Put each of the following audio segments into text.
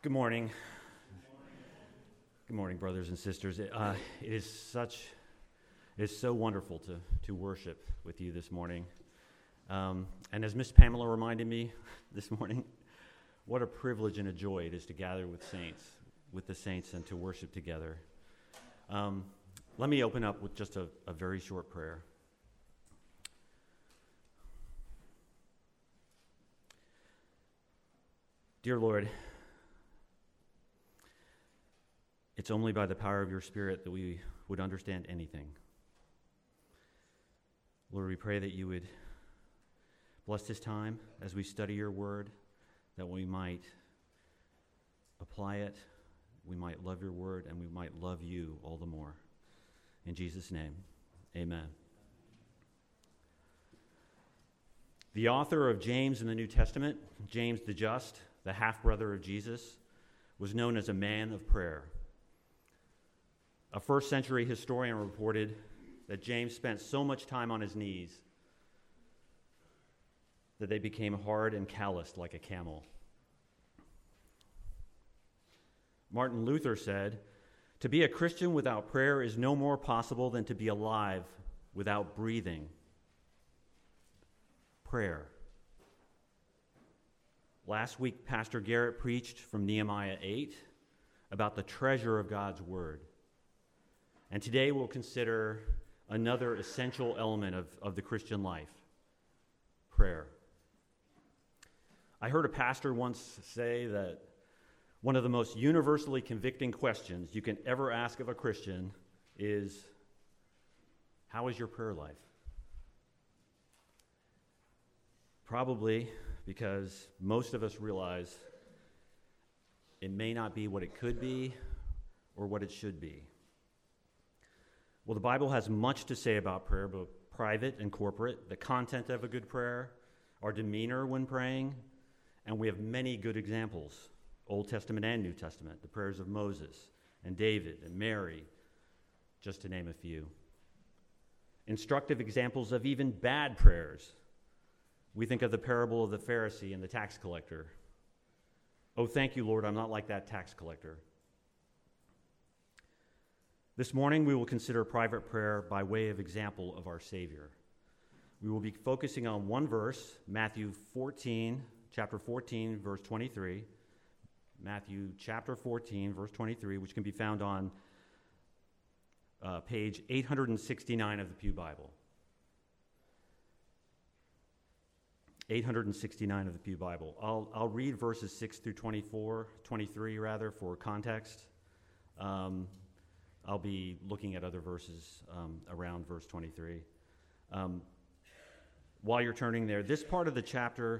Good morning. Good morning, brothers and sisters. It is so wonderful to worship with you this morning. And as Miss Pamela reminded me this morning, what a privilege and a joy it is to gather with the saints, and to worship together. Let me open up with just a very short prayer. Dear Lord, it's only by the power of your Spirit that we would understand anything. Lord, we pray that you would bless this time as we study your word, that we might apply it, we might love your word, and we might love you all the more. In Jesus' name, amen. The author of James in the New Testament, James the Just, the half-brother of Jesus, was known as a man of prayer. A first-century historian reported that James spent so much time on his knees that they became hard and calloused like a camel. Martin Luther said, "To be a Christian without prayer is no more possible than to be alive without breathing." Prayer. Last week, Pastor Garrett preached from Nehemiah 8 about the treasure of God's Word. And today we'll consider another essential element of the Christian life, prayer. I heard a pastor once say that one of the most universally convicting questions you can ever ask of a Christian is, how is your prayer life? Probably because most of us realize it may not be what it could be or what it should be. Well, the Bible has much to say about prayer, both private and corporate, the content of a good prayer, our demeanor when praying, and we have many good examples, Old Testament and New Testament, the prayers of Moses and David and Mary, just to name a few. Instructive examples of even bad prayers. We think of the parable of the Pharisee and the tax collector. Oh, thank you, Lord, I'm not like that tax collector. This morning, we will consider private prayer by way of example of our Savior. We will be focusing on one verse, Matthew chapter 14, verse 23, which can be found on page 869 of the Pew Bible. 869 of the Pew Bible. I'll read verses 6 through 23 for context. I'll be looking at other verses around verse 23. While you're turning there, this part of the chapter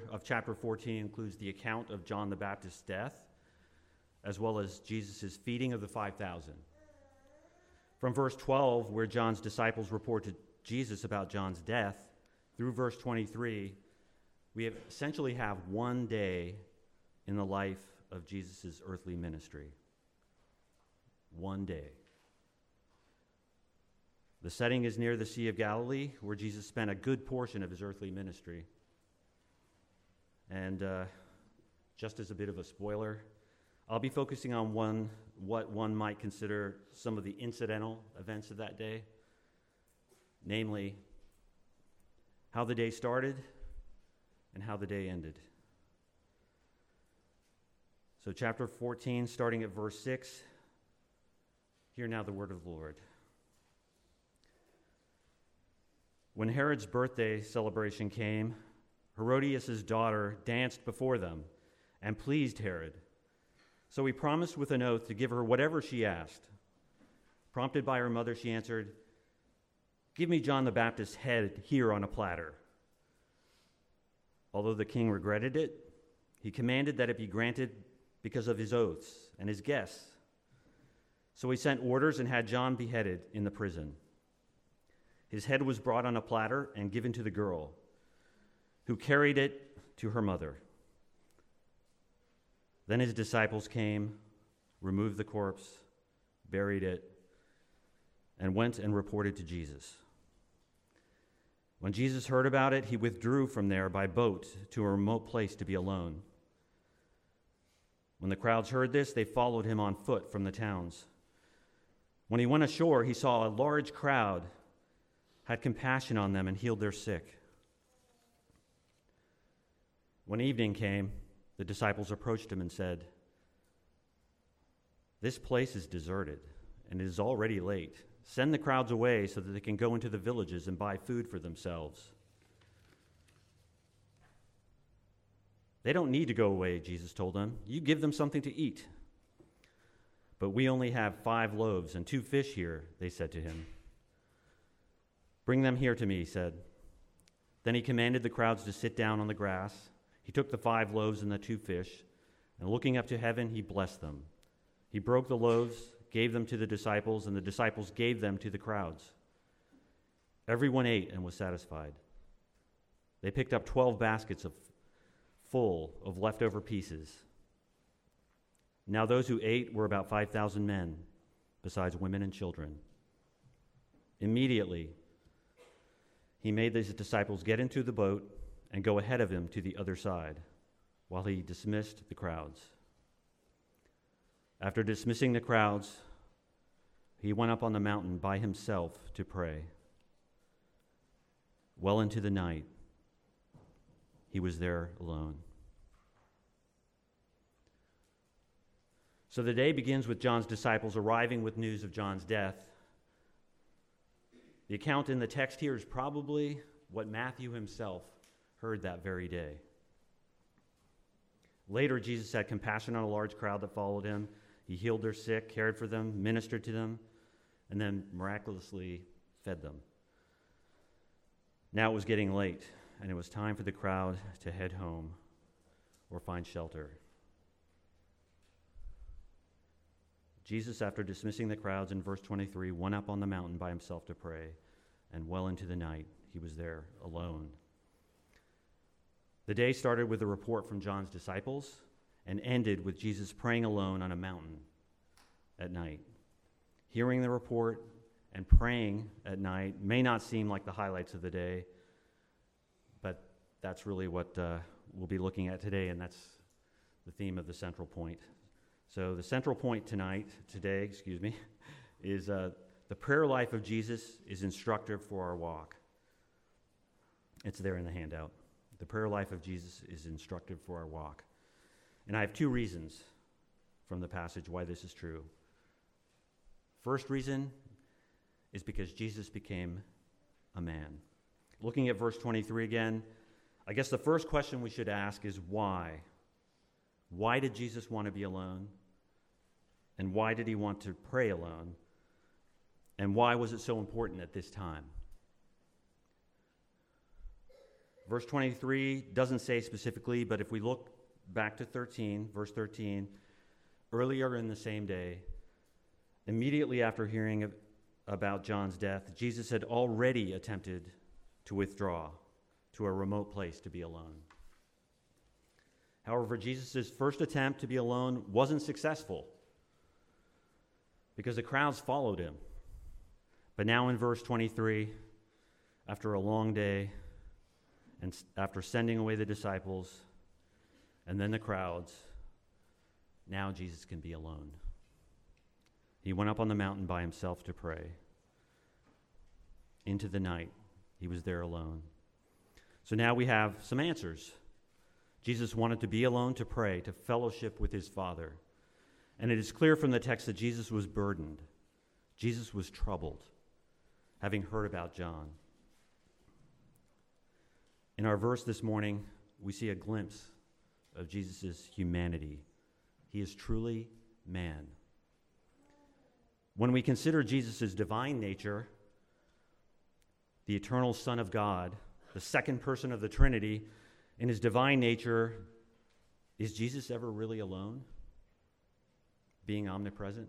14 includes the account of John the Baptist's death, as well as Jesus' feeding of the 5,000. From verse 12, where John's disciples report to Jesus about John's death, through verse 23, we essentially have one day in the life of Jesus' earthly ministry. One day. The setting is near the Sea of Galilee, where Jesus spent a good portion of his earthly ministry. And just as a bit of a spoiler, I'll be focusing on what one might consider some of the incidental events of that day, namely, how the day started and how the day ended. So chapter 14, starting at verse 6, hear now the word of the Lord. When Herod's birthday celebration came, Herodias' daughter danced before them and pleased Herod. So he promised with an oath to give her whatever she asked. Prompted by her mother, she answered, "Give me John the Baptist's head here on a platter." Although the king regretted it, he commanded that it be granted because of his oaths and his guests. So he sent orders and had John beheaded in the prison. His head was brought on a platter and given to the girl, who carried it to her mother. Then his disciples came, removed the corpse, buried it, and went and reported to Jesus. When Jesus heard about it, he withdrew from there by boat to a remote place to be alone. When the crowds heard this, they followed him on foot from the towns. When he went ashore, he saw a large crowd, had compassion on them, and healed their sick. When evening came, the disciples approached him and said, "This place is deserted, and it is already late. Send the crowds away so that they can go into the villages and buy food for themselves." "They don't need to go away," Jesus told them. "You give them something to eat." "But we only have 5 loaves and 2 fish here," they said to him. "Bring them here to me," he said. Then he commanded the crowds to sit down on the grass. He took the 5 loaves and the 2 fish, and looking up to heaven, he blessed them. He broke the loaves, gave them to the disciples, and the disciples gave them to the crowds. Everyone ate and was satisfied. They picked up 12 baskets full of leftover pieces. Now those who ate were about 5,000 men, besides women and children. Immediately, he made these disciples get into the boat and go ahead of him to the other side, while he dismissed the crowds. After dismissing the crowds, he went up on the mountain by himself to pray. Well into the night, he was there alone. So the day begins with John's disciples arriving with news of John's death. The account in the text here is probably what Matthew himself heard that very day. Later, Jesus had compassion on a large crowd that followed him. He healed their sick, cared for them, ministered to them, and then miraculously fed them. Now it was getting late, and it was time for the crowd to head home or find shelter. Jesus, after dismissing the crowds in verse 23, went up on the mountain by himself to pray, and well into the night he was there alone. The day started with a report from John's disciples and ended with Jesus praying alone on a mountain at night. Hearing the report and praying at night may not seem like the highlights of the day, but that's really what we'll be looking at today, and that's the theme of the central point. So the central point today, is the prayer life of Jesus is instructive for our walk. It's there in the handout. The prayer life of Jesus is instructive for our walk. And I have 2 reasons from the passage why this is true. First reason is because Jesus became a man. Looking at verse 23 again, I guess the first question we should ask is why? Why did Jesus want to be alone? And why did he want to pray alone? And why was it so important at this time? Verse 23 doesn't say specifically, but if we look back to verse 13, earlier in the same day, immediately after hearing about John's death, Jesus had already attempted to withdraw to a remote place to be alone. However, Jesus' first attempt to be alone wasn't successful because the crowds followed him. But now in verse 23, after a long day and after sending away the disciples and then the crowds, now Jesus can be alone. He went up on the mountain by himself to pray. Into the night, he was there alone. So now we have some answers. Jesus wanted to be alone to pray, to fellowship with his Father. And it is clear from the text that Jesus was burdened. Jesus was troubled, having heard about John. In our verse this morning, we see a glimpse of Jesus' humanity. He is truly man. When we consider Jesus' divine nature, the eternal Son of God, the second person of the Trinity, in his divine nature, is Jesus ever really alone, being omnipresent?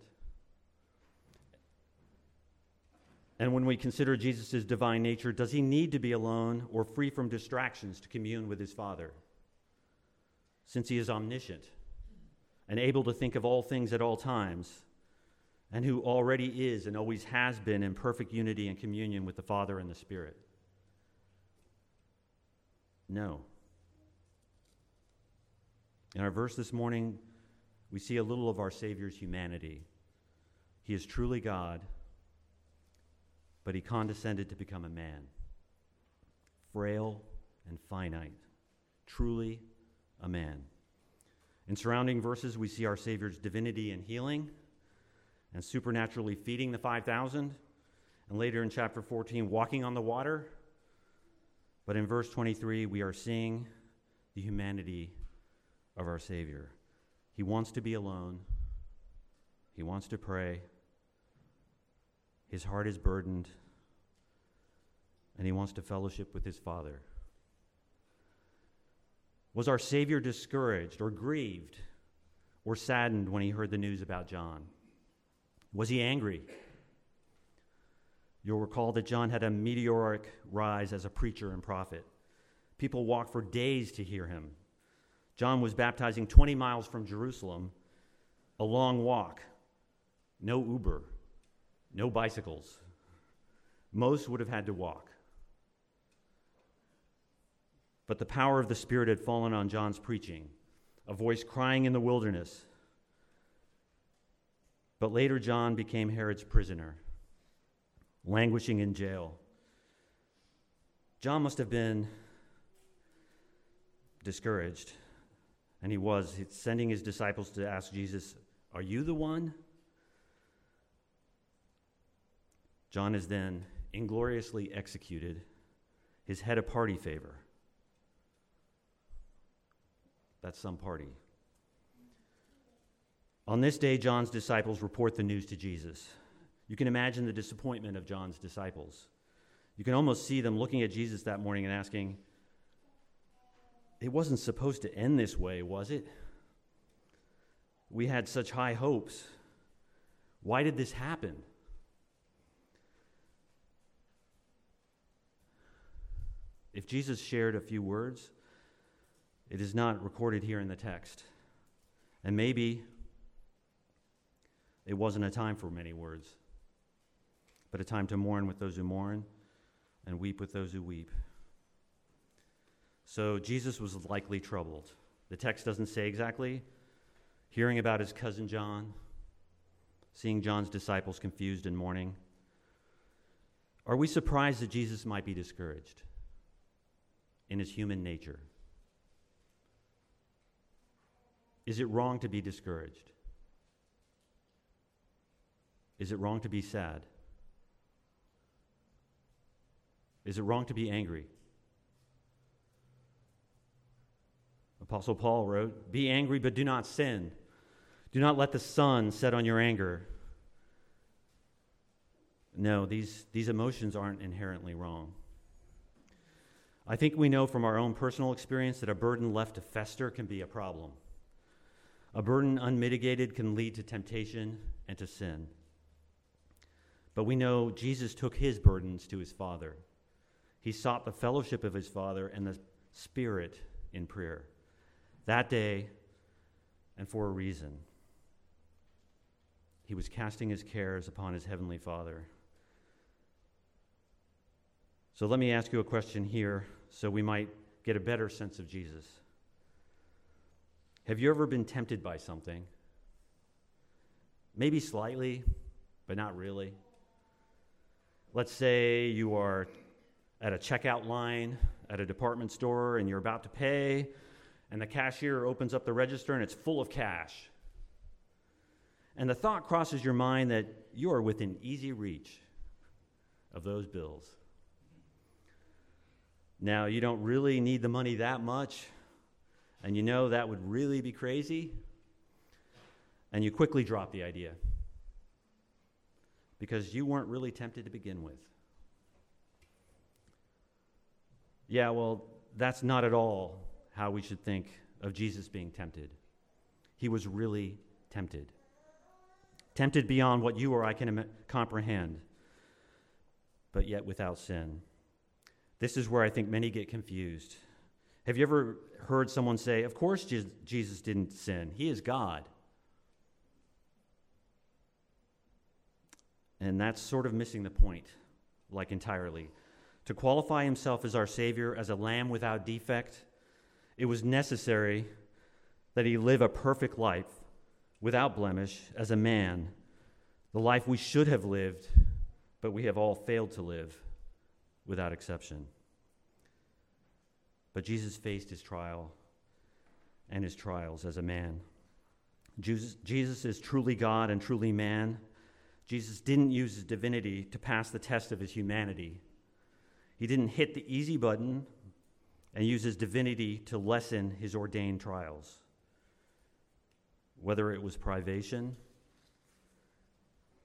And when we consider Jesus' divine nature, does he need to be alone or free from distractions to commune with his Father? Since he is omniscient and able to think of all things at all times, and who already is and always has been in perfect unity and communion with the Father and the Spirit? No. In our verse this morning, we see a little of our Savior's humanity. He is truly God, but he condescended to become a man, frail and finite, truly a man. In surrounding verses, we see our Savior's divinity and healing and supernaturally feeding the 5,000, and later in chapter 14, walking on the water. But in verse 23, we are seeing the humanity of our Savior. He wants to be alone. He wants to pray. His heart is burdened, and he wants to fellowship with his Father. Was our Savior discouraged or grieved or saddened when he heard the news about John? Was he angry? You'll recall that John had a meteoric rise as a preacher and prophet. People walked for days to hear him. John was baptizing 20 miles from Jerusalem, a long walk, no Uber, no bicycles. Most would have had to walk. But the power of the Spirit had fallen on John's preaching, a voice crying in the wilderness. But later John became Herod's prisoner, languishing in jail. John must have been discouraged, and he was. He's sending his disciples to ask Jesus, "Are you the one?" John is then ingloriously executed, his head a party favor. That's some party. On this day, John's disciples report the news to Jesus. You can imagine the disappointment of John's disciples. You can almost see them looking at Jesus that morning and asking, "It wasn't supposed to end this way, was it? We had such high hopes. Why did this happen?" If Jesus shared a few words, it is not recorded here in the text. And maybe it wasn't a time for many words, but a time to mourn with those who mourn and weep with those who weep. So Jesus was likely troubled. The text doesn't say exactly. Hearing about his cousin John, seeing John's disciples confused and mourning. Are we surprised that Jesus might be discouraged in his human nature? Is it wrong to be discouraged? Is it wrong to be sad? Is it wrong to be angry? Apostle Paul wrote, "Be angry, but do not sin. Do not let the sun set on your anger." No, these emotions aren't inherently wrong. I think we know from our own personal experience that a burden left to fester can be a problem. A burden unmitigated can lead to temptation and to sin. But we know Jesus took his burdens to his Father. He sought the fellowship of his Father and the Spirit in prayer. That day, and for a reason, he was casting his cares upon his heavenly Father. So let me ask you a question here so we might get a better sense of Jesus. Have you ever been tempted by something? Maybe slightly, but not really. Let's say you are at a checkout line at a department store and you're about to pay, and the cashier opens up the register and it's full of cash. And the thought crosses your mind that you are within easy reach of those bills. Now, you don't really need the money that much, and you know that would really be crazy, and you quickly drop the idea because you weren't really tempted to begin with. Yeah, well, that's not at all how we should think of Jesus being tempted. He was really tempted. Tempted beyond what you or I can comprehend, but yet without sin. This is where I think many get confused. Have you ever heard someone say, "Of course Jesus didn't sin. He is God." And that's sort of missing the point, like entirely. To qualify himself as our Savior, as a lamb without defect, it was necessary that he live a perfect life without blemish, as a man, the life we should have lived, but we have all failed to live, without exception. But Jesus faced his trial and his trials as a man. Jesus is truly God and truly man. Jesus didn't use his divinity to pass the test of his humanity. He didn't hit the easy button and use his divinity to lessen his ordained trials. Whether it was privation,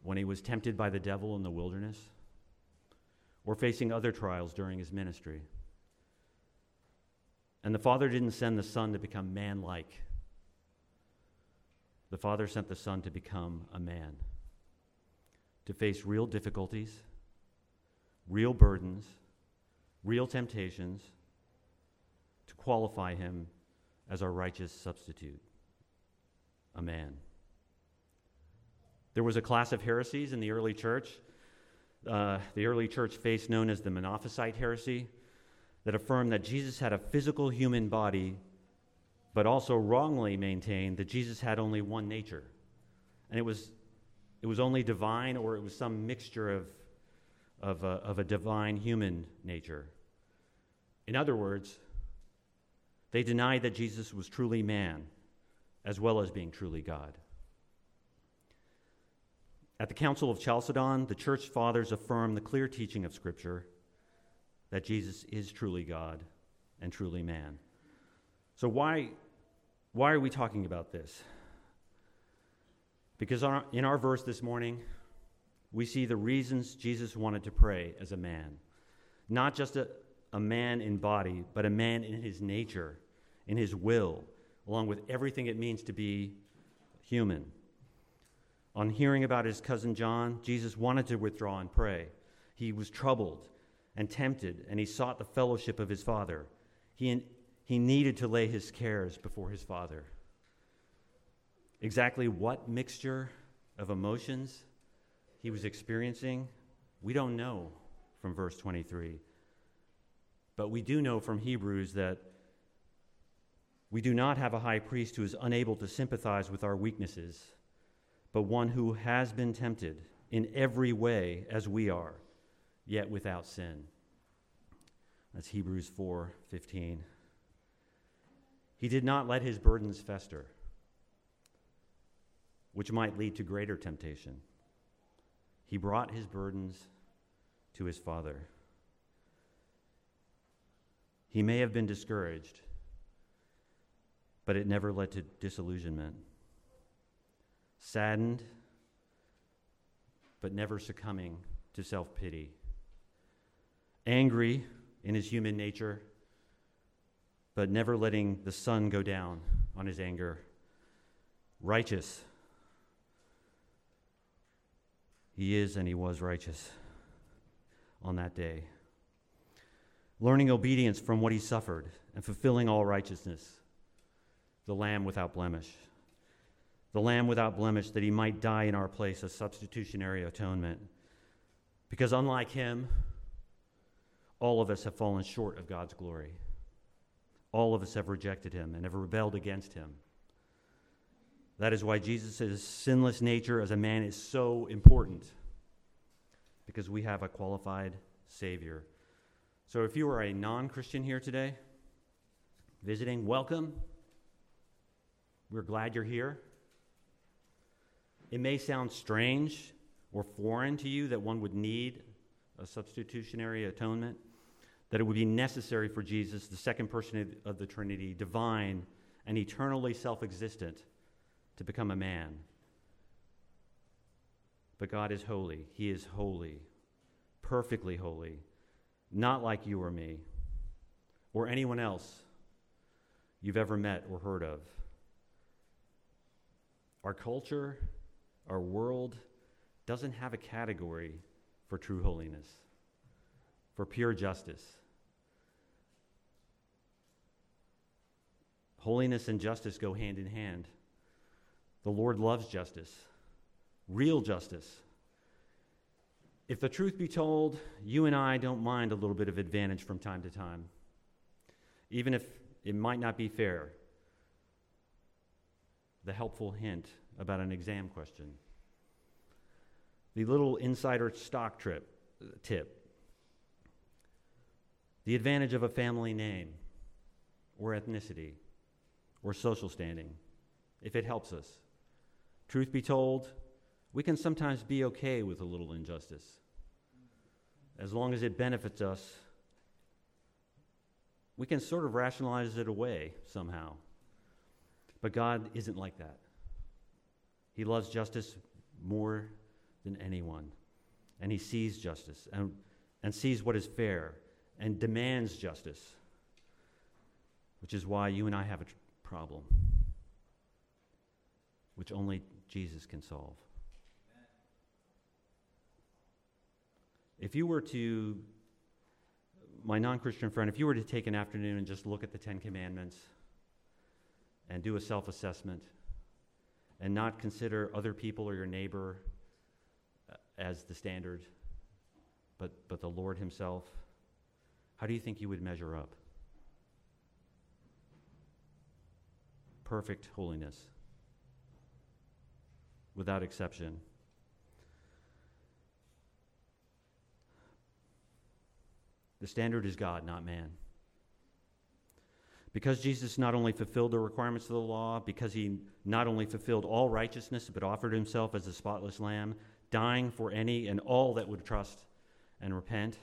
when he was tempted by the devil in the wilderness, or facing other trials during his ministry. And the Father didn't send the Son to become man-like. The Father sent the Son to become a man, to face real difficulties, real burdens, real temptations, to qualify him as our righteous substitute, a man. There was a class of heresies in the early church. The early church faced known as the Monophysite heresy that affirmed that Jesus had a physical human body, but also wrongly maintained that Jesus had only one nature. And it was only divine, or it was some mixture of a divine human nature. In other words, they denied that Jesus was truly man, as well as being truly God. At the Council of Chalcedon, the Church Fathers affirm the clear teaching of Scripture that Jesus is truly God and truly man. So why are we talking about this? Because in our verse this morning, we see the reasons Jesus wanted to pray as a man. Not just a man in body, but a man in his nature, in his will, along with everything it means to be human. On hearing about his cousin John, Jesus wanted to withdraw and pray. He was troubled and tempted, and he sought the fellowship of his Father. He needed to lay his cares before his Father. Exactly what mixture of emotions he was experiencing, we don't know from verse 23. But we do know from Hebrews that we do not have a high priest who is unable to sympathize with our weaknesses, but one who has been tempted in every way as we are, yet without sin. That's Hebrews 4:15. He did not let his burdens fester, which might lead to greater temptation. He brought his burdens to his Father. He may have been discouraged, but it never led to disillusionment. Saddened, but never succumbing to self-pity. Angry in his human nature, but never letting the sun go down on his anger. Righteous. He is and he was righteous on that day. Learning obedience from what he suffered and fulfilling all righteousness. The Lamb without blemish. The Lamb without blemish, that he might die in our place, a substitutionary atonement. Because unlike him, all of us have fallen short of God's glory. All of us have rejected him and have rebelled against him. That is why Jesus' sinless nature as a man is so important. Because we have a qualified Savior. So if you are a non-Christian here today, visiting, welcome. We're glad you're here. It may sound strange or foreign to you that one would need a substitutionary atonement, that it would be necessary for Jesus, the second person of the Trinity, divine and eternally self-existent, to become a man. But God is holy. He is holy, perfectly holy, not like you or me or anyone else you've ever met or heard of. Our culture, our world doesn't have a category for true holiness, for pure justice. Holiness and justice go hand in hand. The Lord loves justice, real justice. If the truth be told, you and I don't mind a little bit of advantage from time to time, even if it might not be fair. The helpful hint about an exam question. The little insider stock tip. The advantage of a family name or ethnicity or social standing, if it helps us. Truth be told, we can sometimes be okay with a little injustice, as long as it benefits us. We can sort of rationalize it away somehow. But God isn't like that. He loves justice more than anyone. And he sees justice and sees what is fair and demands justice, which is why you and I have a problem, which only Jesus can solve. If you were to, my non-Christian friend, if you were to take an afternoon and just look at the Ten Commandments and do a self-assessment and not consider other people or your neighbor as the standard, but the Lord himself, how do you think you would measure up? Perfect holiness, without exception. The standard is God, not man. Because Jesus not only fulfilled the requirements of the law, because he not only fulfilled all righteousness, but offered himself as a spotless lamb, dying for any and all that would trust and repent.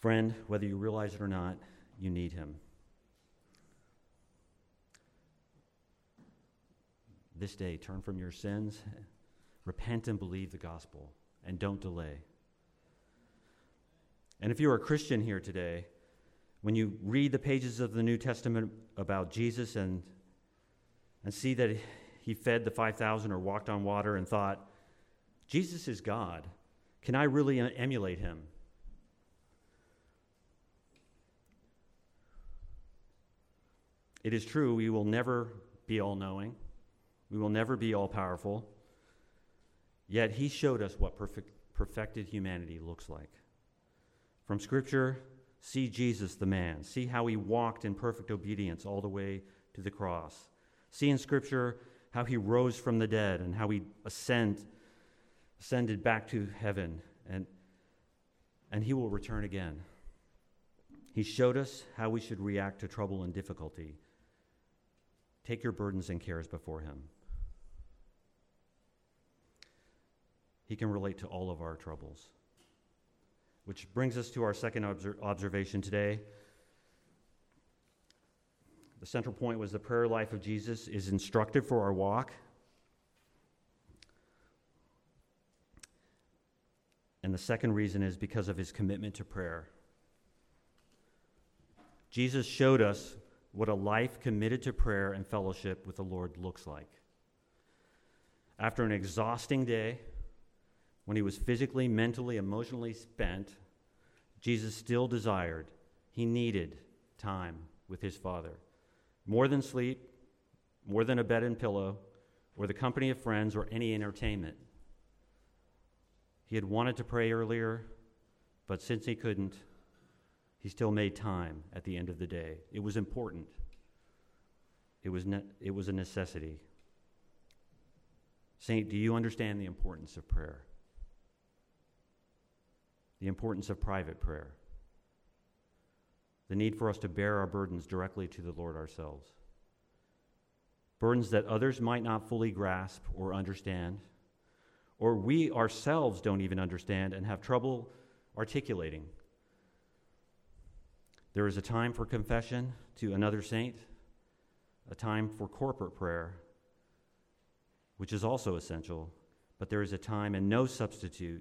Friend, whether you realize it or not, you need him. This day, turn from your sins, repent and believe the gospel, and don't delay. And if you're a Christian here today, when you read the pages of the New Testament about Jesus and see that he fed the 5,000 or walked on water and thought, Jesus is God. Can I really emulate him? It is true, we will never be all-knowing. We will never be all-powerful. Yet he showed us what perfected humanity looks like. From Scripture, see Jesus the man. See how he walked in perfect obedience all the way to the cross. See in Scripture how he rose from the dead and how he ascended back to heaven. And he will return again. He showed us how we should react to trouble and difficulty. Take your burdens and cares before him. He can relate to all of our troubles. Which brings us to our second observation today. The central point was the prayer life of Jesus is instructive for our walk. And the second reason is because of his commitment to prayer. Jesus showed us what a life committed to prayer and fellowship with the Lord looks like. After an exhausting day, when he was physically, mentally, emotionally spent, Jesus still desired, he needed time with his Father. More than sleep, more than a bed and pillow, or the company of friends, or any entertainment. He had wanted to pray earlier, but since he couldn't, he still made time at the end of the day. It was important. It was a necessity. Saint, do you understand the importance of prayer? The importance of private prayer, the need for us to bear our burdens directly to the Lord ourselves, burdens that others might not fully grasp or understand, or we ourselves don't even understand and have trouble articulating. There is a time for confession to another saint, a time for corporate prayer, which is also essential, but there is a time and no substitute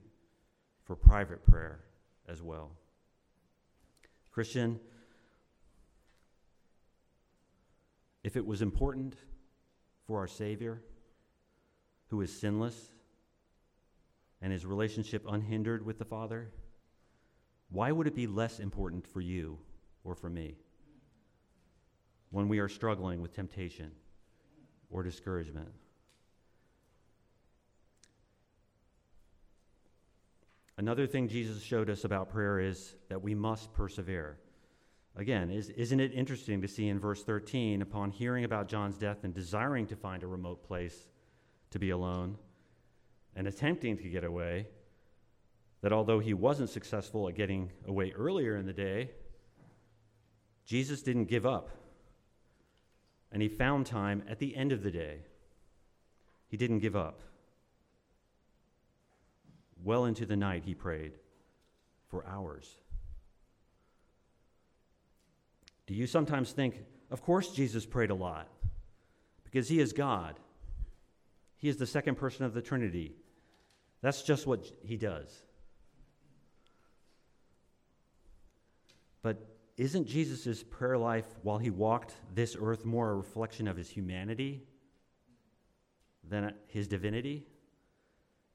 for private prayer as well. Christian, if it was important for our Savior, who is sinless and his relationship unhindered with the Father, why would it be less important for you or for me when we are struggling with temptation or discouragement? Another thing Jesus showed us about prayer is that we must persevere. Again, isn't it interesting to see in verse 13, upon hearing about John's death and desiring to find a remote place to be alone and attempting to get away, that although he wasn't successful at getting away earlier in the day, Jesus didn't give up. And he found time at the end of the day. He didn't give up. Well into the night, he prayed for hours. Do you sometimes think, of course Jesus prayed a lot, because he is God. He is the second person of the Trinity. That's just what he does. But isn't Jesus' prayer life while he walked this earth more a reflection of his humanity than his divinity?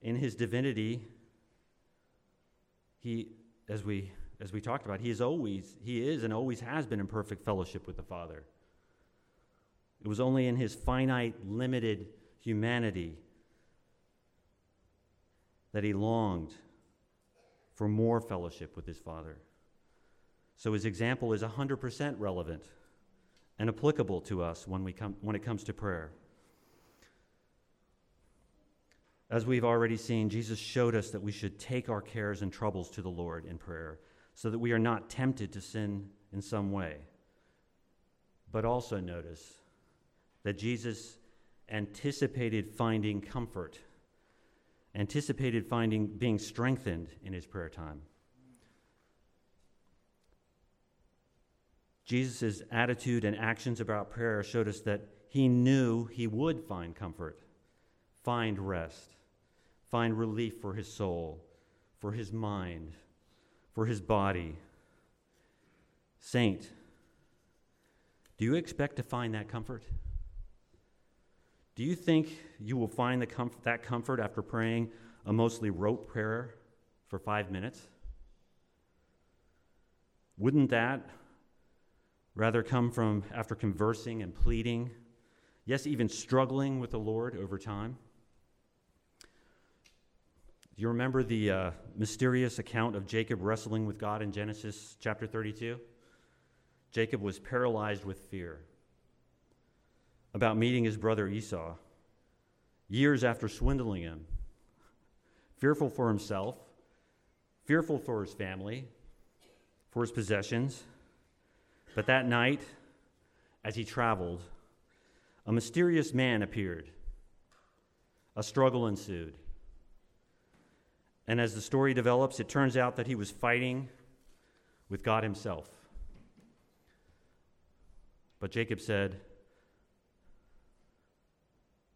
In his divinity, he, as we talked about, he is and always has been in perfect fellowship with the Father. It was only in his finite, limited humanity that he longed for more fellowship with his Father. So his example is 100% relevant and applicable to us when it comes to prayer. As we've already seen, Jesus showed us that we should take our cares and troubles to the Lord in prayer so that we are not tempted to sin in some way. But also notice that Jesus anticipated finding being strengthened in his prayer time. Jesus' attitude and actions about prayer showed us that he knew he would find comfort, find rest, find relief for his soul, for his mind, for his body. Saint, do you expect to find that comfort? Do you think you will find that comfort after praying a mostly rote prayer for 5 minutes? Wouldn't that rather come from after conversing and pleading, yes, even struggling with the Lord over time? Do you remember the mysterious account of Jacob wrestling with God in Genesis chapter 32? Jacob was paralyzed with fear about meeting his brother Esau, years after swindling him, fearful for himself, fearful for his family, for his possessions. But that night, as he traveled, a mysterious man appeared. A struggle ensued. And as the story develops, it turns out that he was fighting with God himself. But Jacob said,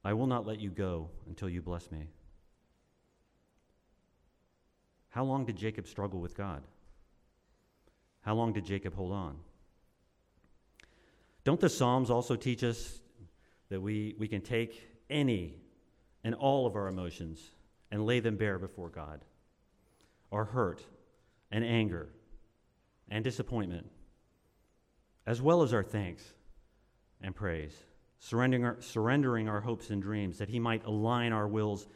"I will not let you go until you bless me." How long did Jacob struggle with God? How long did Jacob hold on? Don't the Psalms also teach us that we can take any and all of our emotions and lay them bare before God? Our hurt and anger and disappointment, as well as our thanks and praise, surrendering our hopes and dreams that he might align our wills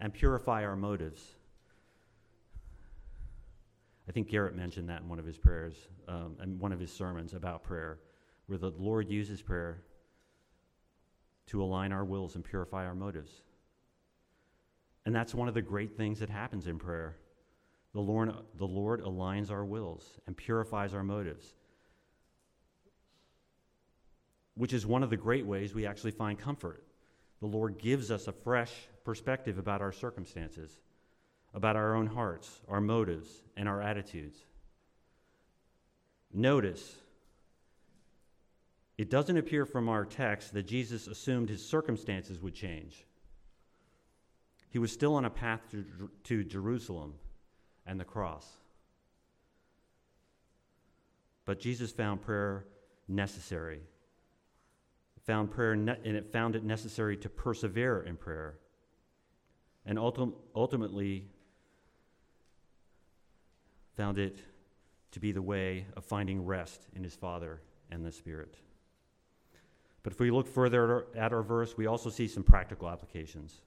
and purify our motives. I think Garrett mentioned that in one of his prayers and one of his sermons about prayer, where the Lord uses prayer to align our wills and purify our motives. And that's one of the great things that happens in prayer. The Lord aligns our wills and purifies our motives, which is one of the great ways we actually find comfort. The Lord gives us a fresh perspective about our circumstances, about our own hearts, our motives, and our attitudes. Notice, it doesn't appear from our text that Jesus assumed his circumstances would change. He was still on a path to Jerusalem and the cross. But Jesus found prayer necessary. It found it necessary to persevere in prayer. And ultimately found it to be the way of finding rest in his Father and the Spirit. But if we look further at our verse, we also see some practical applications.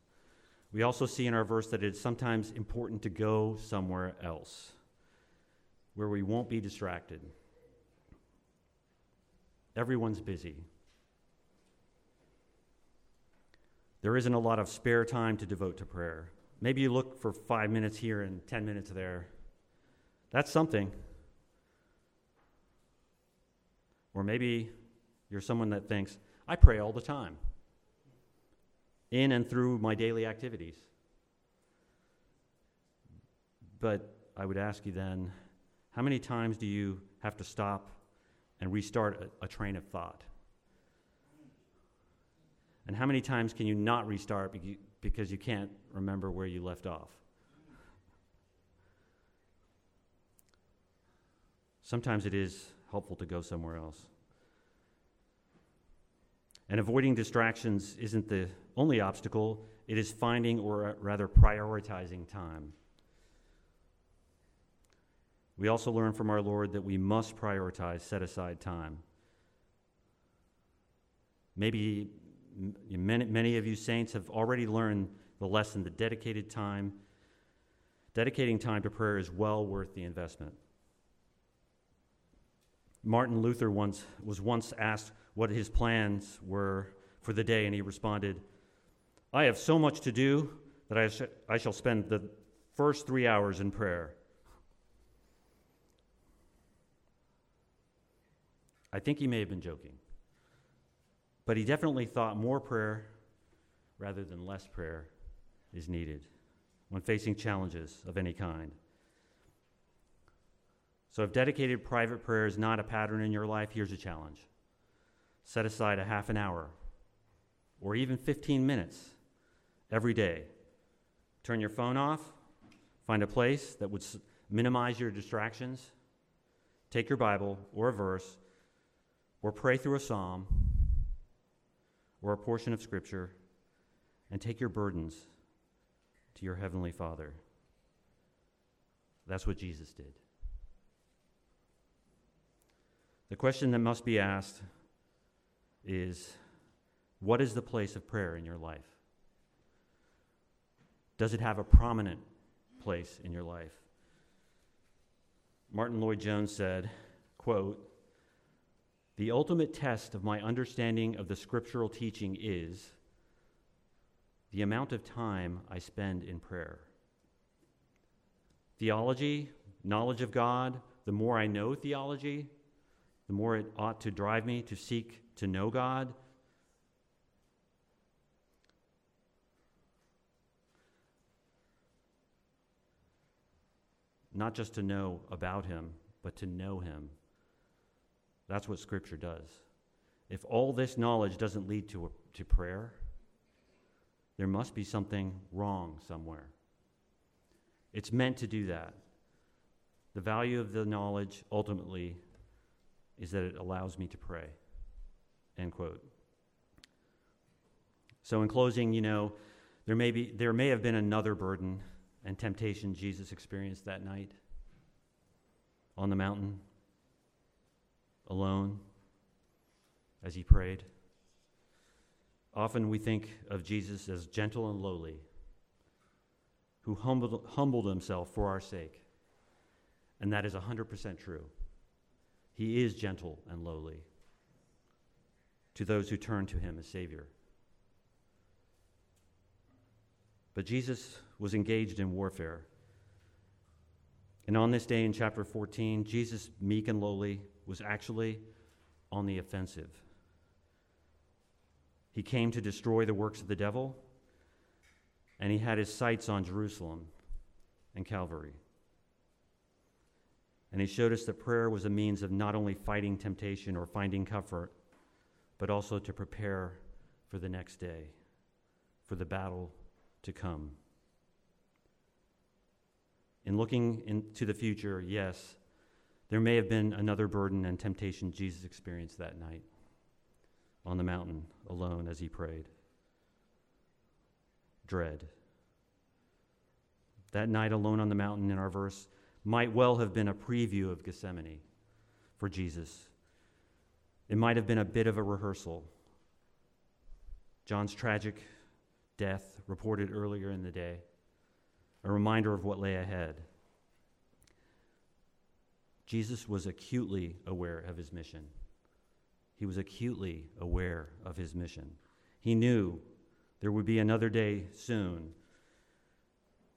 We also see in our verse that it's sometimes important to go somewhere else where we won't be distracted. Everyone's busy. There isn't a lot of spare time to devote to prayer. Maybe you look for 5 minutes here and 10 minutes there. That's something. Or maybe you're someone that thinks, I pray all the time, in and through my daily activities. But I would ask you then, how many times do you have to stop and restart a train of thought? And how many times can you not restart because you can't remember where you left off? Sometimes it is helpful to go somewhere else. And avoiding distractions isn't the only obstacle. It is finding, or rather prioritizing, time. We also learn from our Lord that we must prioritize, set aside time. Maybe many of you saints have already learned the lesson that dedicating time to prayer is well worth the investment. Martin Luther was once asked what his plans were for the day, and he responded, "I have so much to do that I shall spend the first 3 hours in prayer." I think he may have been joking, but he definitely thought more prayer rather than less prayer is needed when facing challenges of any kind. So if dedicated private prayer is not a pattern in your life, here's a challenge. Set aside a half an hour or even 15 minutes every day. Turn your phone off. Find a place that would minimize your distractions. Take your Bible or a verse, or pray through a psalm or a portion of Scripture, and take your burdens to your Heavenly Father. That's what Jesus did. The question that must be asked is, what is the place of prayer in your life? Does it have a prominent place in your life? Martin Lloyd Jones said, quote, "The ultimate test of my understanding of the scriptural teaching is the amount of time I spend in prayer. Theology, knowledge of God, the more I know theology, the more it ought to drive me to seek to know God. Not just to know about him, but to know him. That's what Scripture does. If all this knowledge doesn't lead to prayer, there must be something wrong somewhere. It's meant to do that. The value of the knowledge ultimately is that it allows me to pray." End quote. So in closing, there may have been another burden and temptation Jesus experienced that night on the mountain, alone, as he prayed. Often we think of Jesus as gentle and lowly, who humbled himself for our sake. And that is 100% true. He is gentle and lowly to those who turn to him as Savior. But Jesus was engaged in warfare. And on this day in chapter 14, Jesus, meek and lowly, was actually on the offensive. He came to destroy the works of the devil, and he had his sights on Jerusalem and Calvary. And he showed us that prayer was a means of not only fighting temptation or finding comfort, but also to prepare for the next day, for the battle to come. In looking into the future, yes, there may have been another burden and temptation Jesus experienced that night on the mountain alone as he prayed. Dread. That night alone on the mountain in our verse might well have been a preview of Gethsemane for Jesus. It might have been a bit of a rehearsal. John's tragic death reported earlier in the day, a reminder of what lay ahead. Jesus was acutely aware of his mission. he was acutely aware of his mission. He knew there would be another day soon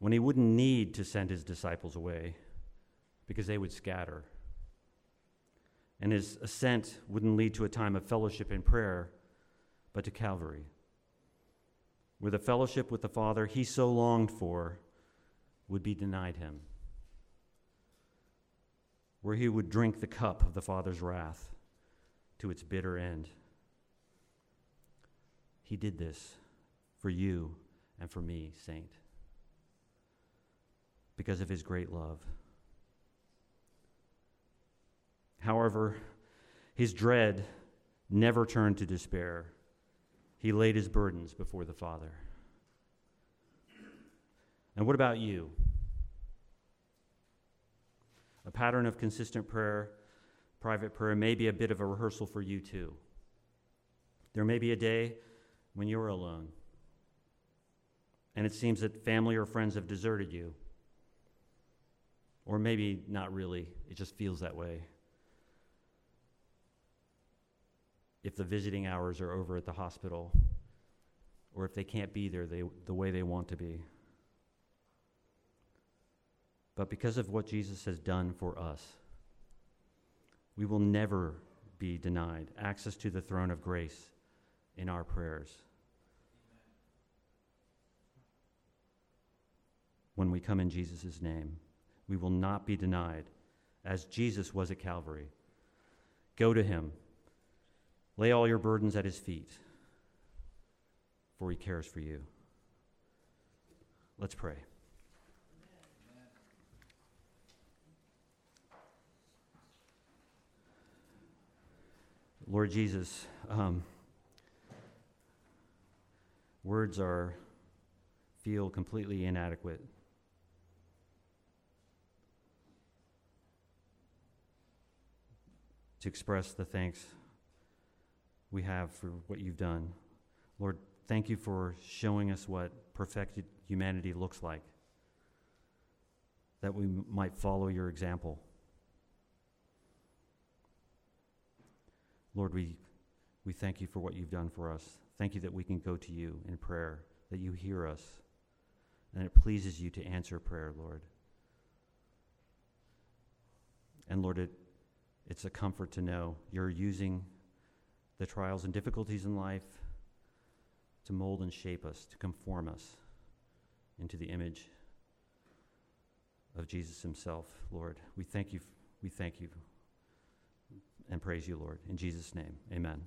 when he wouldn't need to send his disciples away because they would scatter. And his ascent wouldn't lead to a time of fellowship and prayer, but to Calvary, where the fellowship with the Father he so longed for would be denied him, where he would drink the cup of the Father's wrath to its bitter end. He did this for you and for me, Saint, because of his great love. However, his dread never turned to despair. He laid his burdens before the Father. And what about you? A pattern of consistent prayer, private prayer, may be a bit of a rehearsal for you too. There may be a day when you're alone, and it seems that family or friends have deserted you. Or maybe not really, it just feels that way. If the visiting hours are over at the hospital, or if they can't be there the way they want to be. But because of what Jesus has done for us, we will never be denied access to the throne of grace in our prayers. When we come in Jesus' name, we will not be denied, as Jesus was at Calvary. Go to him. Lay all your burdens at his feet, for he cares for you. Let's pray. Lord Jesus, words feel completely inadequate. To express the thanks we have for what you've done. Lord, thank you for showing us what perfected humanity looks like, that we might follow your example. Lord, we thank you for what you've done for us. Thank you that we can go to you in prayer, that you hear us, and it pleases you to answer prayer, Lord. And Lord, it's a comfort to know you're using the trials and difficulties in life to mold and shape us, to conform us into the image of Jesus himself, Lord. We thank you and praise you, Lord. In Jesus' name, amen.